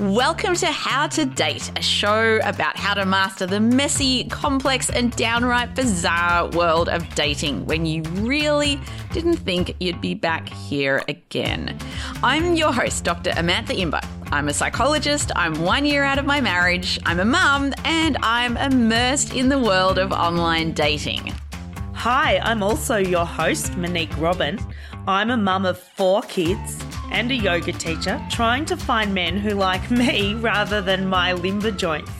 Welcome to How To Date, a show about how to master the messy, complex and downright bizarre world of dating when you really didn't think you'd be back here again. I'm your host, Dr. Amanda Imber. I'm a psychologist, I'm 1 year out of my marriage, I'm a mum, and I'm immersed in the world of online dating. Hi, I'm also your host, Monique Robin. I'm a mum of 4 kids. And a yoga teacher trying to find men who like me rather than my limber joints.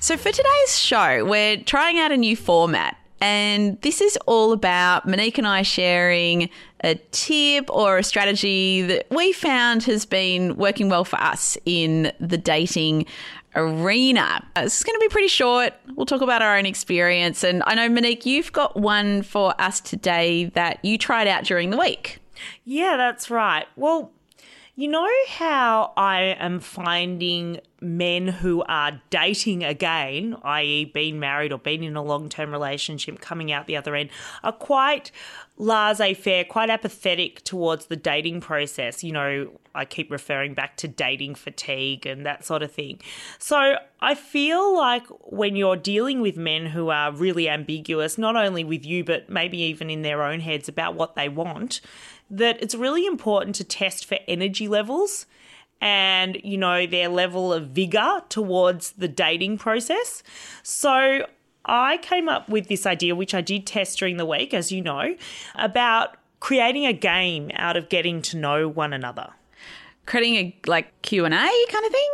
So for today's show, we're trying out a new format, and this is all about Monique and I sharing a tip or a strategy that we found has been working well for us in the dating arena. This is going to be pretty short. We'll talk about our own experience, and I know, Monique, you've got one for us today that you tried out during the week. Yeah, that's right. Well, you know how I am finding men who are dating again, i.e. been married or been in a long-term relationship, coming out the other end, are quite laissez-faire, quite apathetic towards the dating process. You know, I keep referring back to dating fatigue and that sort of thing. So I feel like when you're dealing with men who are really ambiguous, not only with you but maybe even in their own heads about what they want, that it's really important to test for energy levels and, you know, their level of vigor towards the dating process. So I came up with this idea, which I did test during the week, as you know, about creating a game out of getting to know one another. Creating a Q&A kind of thing?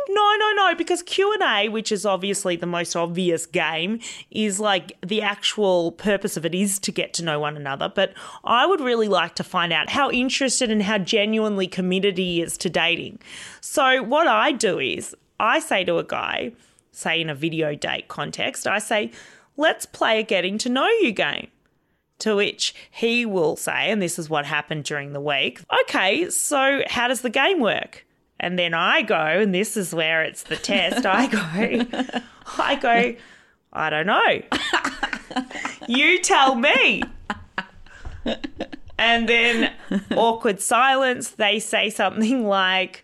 No, because Q&A, which is obviously the most obvious game, is the actual purpose of it is to get to know one another. But I would really like to find out how interested and how genuinely committed he is to dating. So what I do is I say to a guy, say in a video date context, I say, let's play a getting to know you game. To which he will say, and this is what happened during the week, okay, so how does the game work? And then I go, and this is where it's the test, I go, I don't know. You tell me. And then awkward silence, they say something like,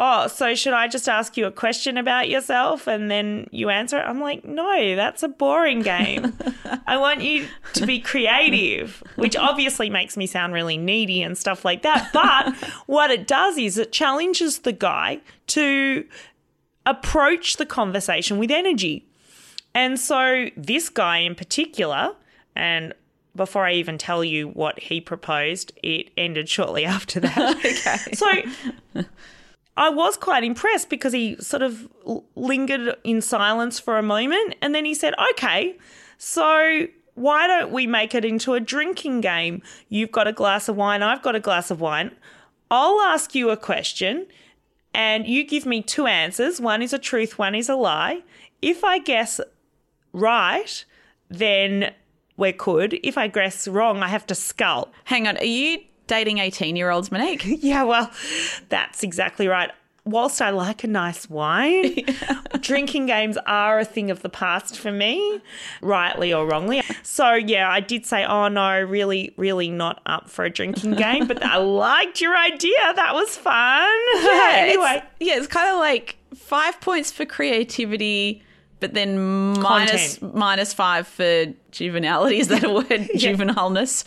oh, so should I just ask you a question about yourself and then you answer it? I'm like, no, that's a boring game. I want you to be creative, which obviously makes me sound really needy and stuff like that. But what it does is it challenges the guy to approach the conversation with energy. And so this guy in particular, and before I even tell you what he proposed, it ended shortly after that. Okay. So I was quite impressed because he sort of lingered in silence for a moment and then he said, okay, so why don't we make it into a drinking game? You've got a glass of wine, I've got a glass of wine. I'll ask you a question and you give me 2 answers. One is a truth, one is a lie. If I guess right, then we're good. If I guess wrong, I have to scull. Hang on, are you dating 18-year-olds, Monique? Yeah, well, that's exactly right. Whilst I like a nice wine, drinking games are a thing of the past for me, rightly or wrongly. So, yeah, I did say, oh, no, really, really not up for a drinking game, but I liked your idea. That was fun. Yeah, anyway. It's kind of like 5 points for creativity, but then minus 5 for juvenility. Is that a word? Yeah. Juvenileness.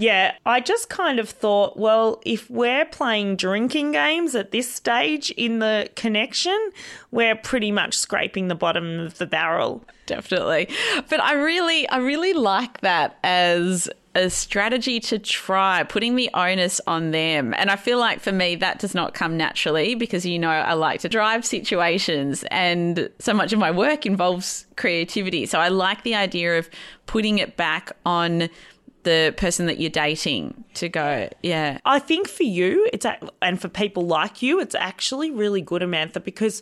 Yeah. I just kind of thought, well, if we're playing drinking games at this stage in the connection, we're pretty much scraping the bottom of the barrel. Definitely. But I really like that as a strategy to try, putting the onus on them. And I feel like for me that does not come naturally because, you know, I like to drive situations and so much of my work involves creativity. So I like the idea of putting it back on the person that you're dating to go, yeah. I think for you it's and for people like you, it's actually really good, Amantha, because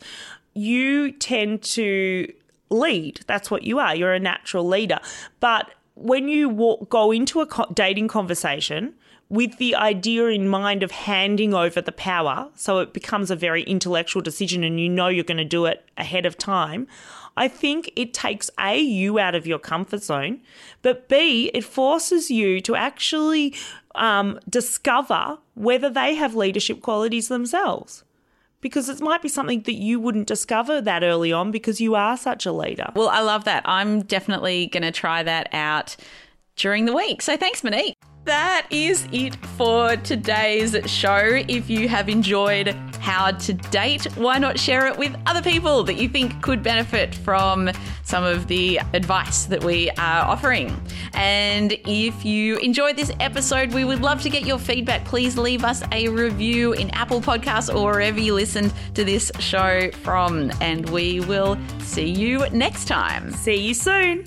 you tend to lead. That's what you are. You're a natural leader. But when you go into a dating conversation with the idea in mind of handing over the power, so it becomes a very intellectual decision and you know you're going to do it ahead of time, I think it takes, A, you out of your comfort zone, but B, it forces you to actually discover whether they have leadership qualities themselves, because it might be something that you wouldn't discover that early on because you are such a leader. Well, I love that. I'm definitely going to try that out during the week. So thanks, Monique. That is it for today's show. If you have enjoyed How to Date, why not share it with other people that you think could benefit from some of the advice that we are offering? And if you enjoyed this episode, we would love to get your feedback. Please leave us a review in Apple Podcasts or wherever you listened to this show from. And we will see you next time. See you soon.